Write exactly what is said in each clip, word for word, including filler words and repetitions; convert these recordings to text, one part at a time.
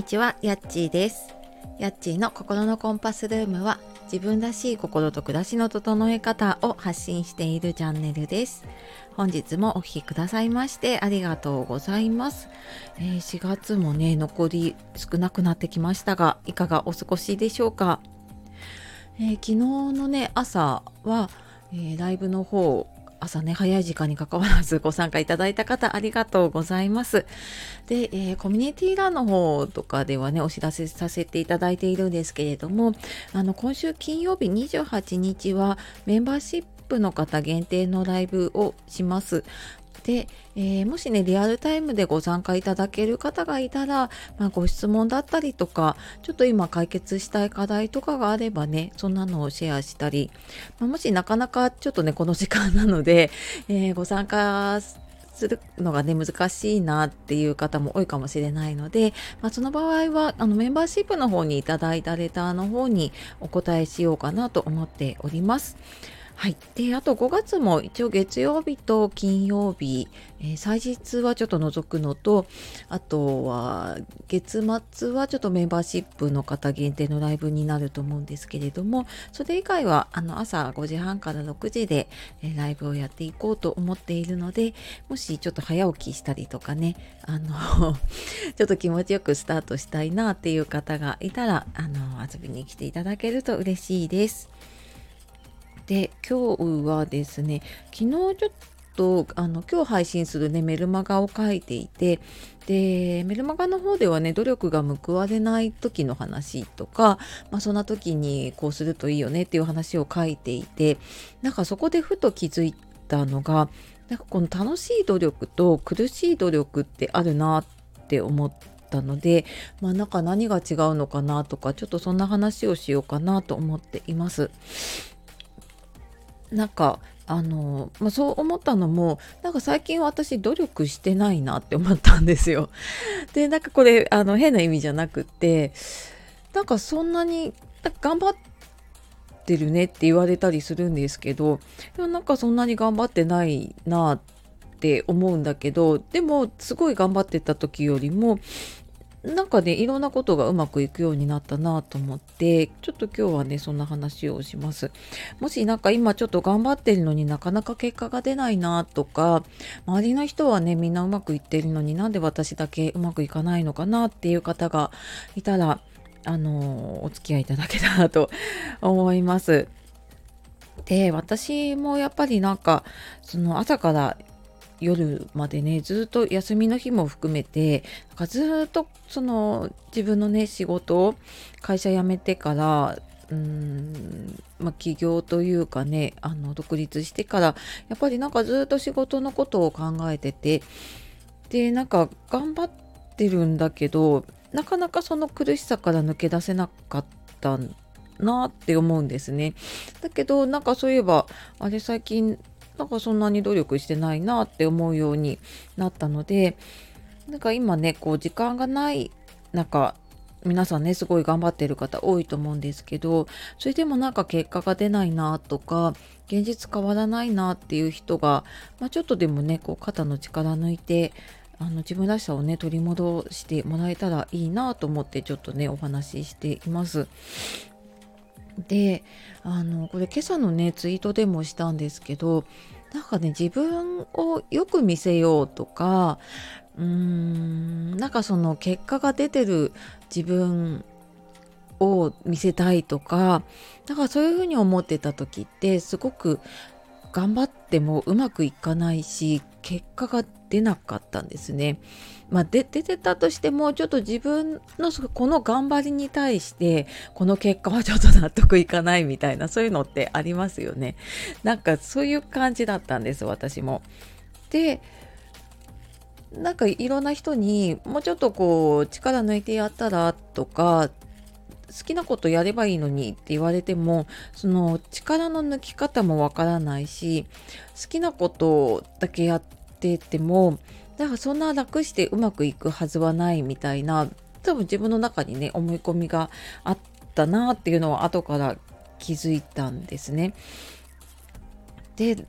にちは、やっちーです。やっちーの心のコンパスルームは、自分らしい心と暮らしの整え方を発信しているチャンネルです。本日もお聞きくださいましてありがとうございます。えー、しがつもね、残り少なくなってきましたが、いかがお過ごしでしょうか。えー、昨日のね、朝は、えー、ライブの方、朝ね、早い時間に関わらずご参加いただいた方ありがとうございます。で、えー、コミュニティ欄の方とかではね、お知らせさせていただいているんですけれども、あの、今週金曜日にじゅうはちにちはメンバーシップの方限定のライブをします。で、えー、もしね、リアルタイムでご参加いただける方がいたら、まあ、ご質問だったりとか、ちょっと今解決したい課題とかがあればね、そんなのをシェアしたり、まあ、もしなかなかちょっとね、この時間なので、えー、ご参加するのがね、難しいなっていう方も多いかもしれないので、まあ、その場合はあのメンバーシップの方にいただいたレターの方にお答えしようかなと思っております。はい、であとごがつも一応月曜日と金曜日、えー、祭日はちょっと除くのと、あとは月末はちょっとメンバーシップの方限定のライブになると思うんですけれども、それ以外はあの朝ごじはんからろくじで、えー、ライブをやっていこうと思っているので、もしちょっと早起きしたりとかね、あのちょっと気持ちよくスタートしたいなっていう方がいたら、あの遊びに来ていただけると嬉しいです。で、今日はですね、昨日ちょっとあの今日配信するねメルマガを書いていて、でメルマガの方ではね、努力が報われない時の話とか、まあ、そんな時にこうするといいよねっていう話を書いていて、なんかそこでふと気づいたのが、なんかこの楽しい努力と苦しい努力ってあるなって思ったので、まあ、なんか何が違うのかなとか、ちょっとそんな話をしようかなと思っています。なんかあの、まあ、そう思ったのも、なんか最近私努力してないなって思ったんですよ。で、なんかこれあの変な意味じゃなくて、なんかそんなになんか頑張ってるねって言われたりするんですけど、でもなんかそんなに頑張ってないなって思うんだけど、でもすごい頑張ってた時よりもなんかね、いろんなことがうまくいくようになったなと思って、ちょっと今日はねそんな話をします。もしなんか今ちょっと頑張ってるのになかなか結果が出ないなとか、周りの人はねみんなうまくいってるのに、なんで私だけうまくいかないのかなっていう方がいたら、あのお付き合いいただけたらと思います。で、私もやっぱりなんかその朝から夜までね、ずっと休みの日も含めて、なんかずっとその自分のね仕事を会社辞めてから、うーん、まあ、起業というかね、あの独立してから、やっぱりなんかずっと仕事のことを考えてて、でなんか頑張ってるんだけど、なかなかその苦しさから抜け出せなかったなって思うんですね。だけどなんかそういえばあれ、最近なんかそんなに努力してないなって思うようになったので、なんか今ねこう時間がない中、皆さんねすごい頑張ってる方多いと思うんですけど、それでもなんか結果が出ないなとか、現実変わらないなっていう人が、まあ、ちょっとでもねこう肩の力抜いて、あの自分らしさをね取り戻してもらえたらいいなと思って、ちょっとねお話ししています。で、あのこれ今朝のねツイートでもしたんですけど、なんかね自分をよく見せようとか、うーん、なんかその結果が出てる自分を見せたいとか、なんかそういうふうに思ってた時って、すごく頑張ってもうまくいかないし、結果が出なかったんですね。まあ、で出てたとしても、ちょっと自分のこの頑張りに対してこの結果はちょっと納得いかないみたいな、そういうのってありますよね。なんかそういう感じだったんです、私も。でなんかいろんな人にもうちょっとこう力抜いてやったらとか、好きなことやればいいのにって言われても、その力の抜き方もわからないし、好きなことだけやっててもなんかそんな楽してうまくいくはずはないみたいな、多分自分の中にね思い込みがあったなっていうのは後から気づいたんですね。で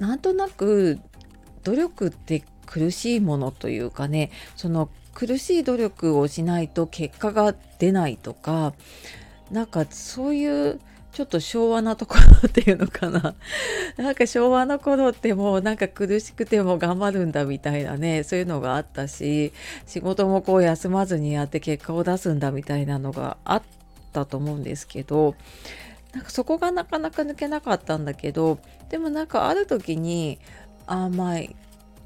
なんとなく努力って苦しいものというかね、その苦しい努力をしないと結果が出ないとか、なんかそういうちょっと昭和なところっていうのかななんか昭和の頃ってもうなんか苦しくても頑張るんだみたいなね、そういうのがあったし、仕事もこう休まずにやって結果を出すんだみたいなのがあったと思うんですけど、なんかそこがなかなか抜けなかったんだけど、でもなんかある時にあーまあい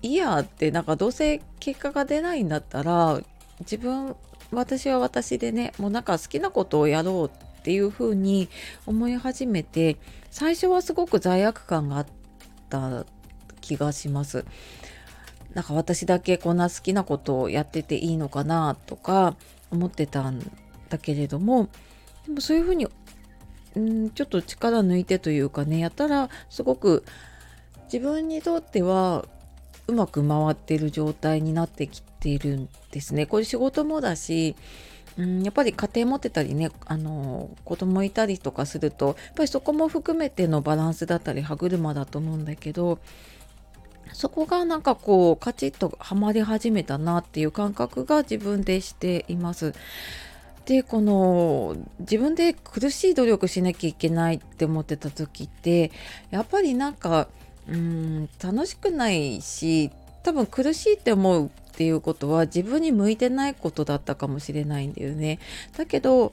いやって、なんかどうせ結果が出ないんだったら自分私は私でね、もうなんか好きなことをやろうってっていう風に思い始めて、最初はすごく罪悪感があった気がします。なんか私だけこんな好きなことをやってていいのかなとか思ってたんだけれども、でもそういう風にんちょっと力抜いてというかね、やったらすごく自分にとってはうまく回ってる状態になってきているんですね。これ仕事もだし、やっぱり家庭持ってたりね、あの子供いたりとかすると、やっぱりそこも含めてのバランスだったり歯車だと思うんだけど、そこがなんかこうカチッとはまり始めたなっていう感覚が自分でしています。で、この自分で苦しい努力しなきゃいけないって思ってた時って、やっぱりなんかうーん楽しくないし、多分苦しいって思うっていうことは自分に向いてないことだったかもしれないんだよね。だけど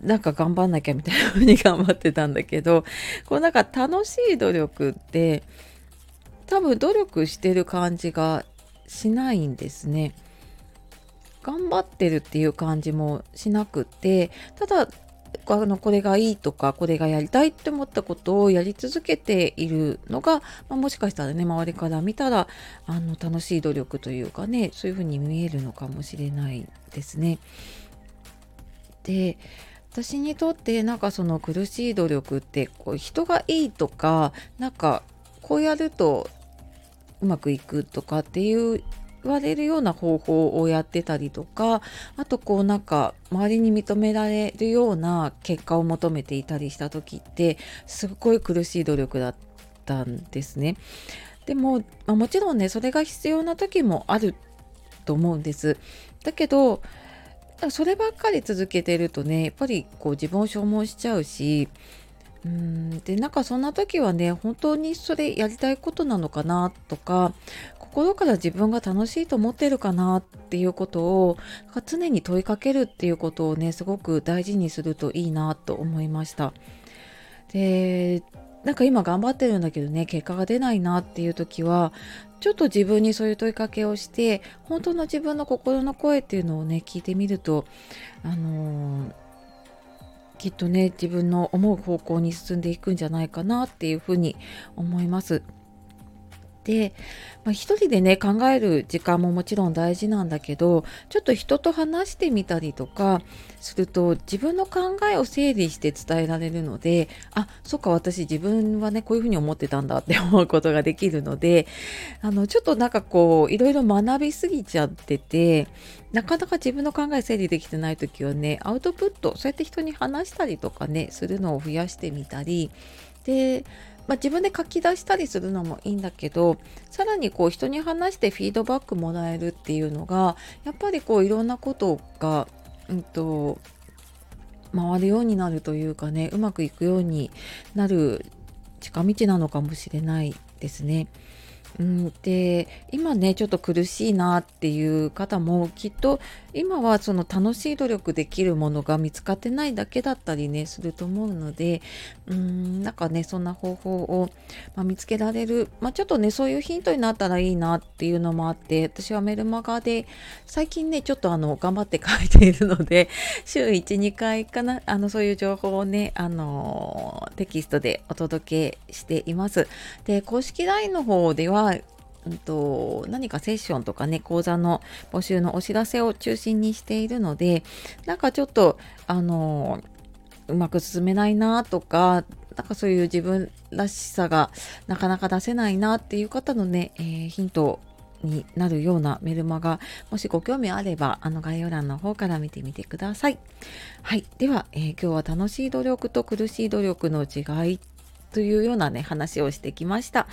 なんか頑張んなきゃみたいな風に頑張ってたんだけど、こうなんか楽しい努力って多分努力してる感じがしないんですね。頑張ってるっていう感じもしなくて、ただあのこれがいいとかこれがやりたいって思ったことをやり続けているのが、まあ、もしかしたらね周りから見たらあの楽しい努力というかね、そういうふうに見えるのかもしれないですね。で、私にとってなんかその苦しい努力ってこう人がいいとか、なんかこうやるとうまくいくとかっていう言われるような方法をやってたりとか、あとこうなんか周りに認められるような結果を求めていたりした時ってすごい苦しい努力だったんですね。でも、まあ、もちろんねそれが必要な時もあると思うんです。だけどそればっかり続けてるとね、やっぱりこう自分を消耗しちゃうし、うーんでなんかそんな時はね、本当にそれやりたいことなのかなとか、心から自分が楽しいと思ってるかなっていうことを常に問いかけるっていうことをね、すごく大事にするといいなと思いました。で、なんか今頑張ってるんだけどね結果が出ないなっていう時は、ちょっと自分にそういう問いかけをして本当の自分の心の声っていうのをね聞いてみると、あのー、きっとね自分の思う方向に進んでいくんじゃないかなっていうふうに思います。で、まあ、一人でね考える時間ももちろん大事なんだけど、ちょっと人と話してみたりとかすると自分の考えを整理して伝えられるので、あ、そっか私自分はねこういうふうに思ってたんだって思うことができるので、あのちょっとなんかこういろいろ学びすぎちゃってて、なかなか自分の考え整理できてない時はねアウトプット、そうやって人に話したりとかねするのを増やしてみたりで、まあ、自分で書き出したりするのもいいんだけど、さらにこう人に話してフィードバックもらえるっていうのがやっぱりこういろんなことが、うんと、回るようになるというかね、うまくいくようになる近道なのかもしれないですね。うん、で今ねちょっと苦しいなっていう方もきっと今はその楽しい努力できるものが見つかってないだけだったりねすると思うので、うんなんかねそんな方法を、まあ、見つけられる、まあ、ちょっとねそういうヒントになったらいいなっていうのもあって、私はメルマガで最近ねちょっとあの頑張って書いているので、週 いち,に 回かな、あのそういう情報をねあのテキストでお届けしています。で、公式 ライン の方ではうん、と何かセッションとかね講座の募集のお知らせを中心にしているので、なんかちょっとあのうまく進めないなとか、なんかそういう自分らしさがなかなか出せないなっていう方のね、えー、ヒントになるようなメルマガ、もしご興味あればあの概要欄の方から見てみてください。はい、では、えー、今日は楽しい努力と苦しい努力の違いというようなね話をしてきました。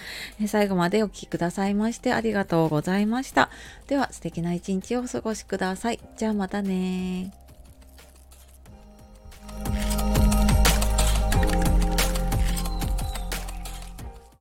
最後までお聞きくださいましてありがとうございました。では素敵な一日をお過ごしください。じゃあまたね。